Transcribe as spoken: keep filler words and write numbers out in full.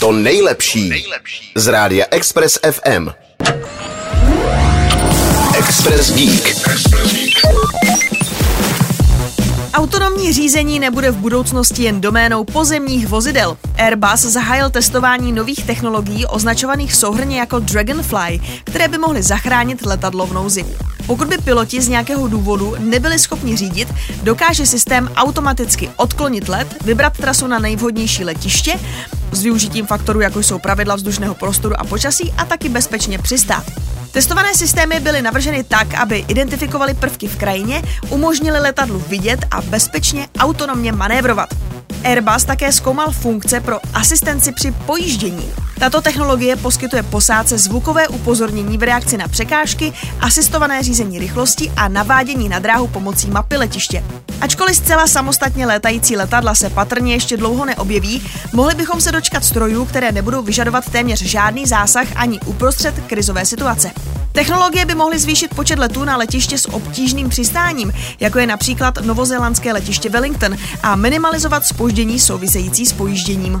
To nejlepší z rádia Express F M. Express Geek. Autonomní řízení nebude v budoucnosti jen doménou pozemních vozidel. Airbus zahájil testování nových technologií označovaných souhrnně jako Dragonfly, které by mohly zachránit letadlo v nouzi. Pokud by piloti z nějakého důvodu nebyli schopni řídit, dokáže systém automaticky odklonit let, vybrat trasu na nejvhodnější letiště s využitím faktorů, jako jsou pravidla vzdušného prostoru a počasí, a taky bezpečně přistát. Testované systémy byly navrženy tak, aby identifikovaly prvky v krajině, umožnily letadlu vidět a bezpečně autonomně manévrovat. Airbus také zkoumal funkce pro asistenci při pojíždění. Tato technologie poskytuje posádce zvukové upozornění v reakci na překážky, asistované řízení rychlosti a navádění na dráhu pomocí mapy letiště. Ačkoliv zcela samostatně létající letadla se patrně ještě dlouho neobjeví, mohli bychom se dočkat strojů, které nebudou vyžadovat téměř žádný zásah ani uprostřed krizové situace. Technologie by mohly zvýšit počet letů na letiště s obtížným přistáním, jako je například novozélandské letiště Wellington, a minimalizovat zpoždění související s pojížděním.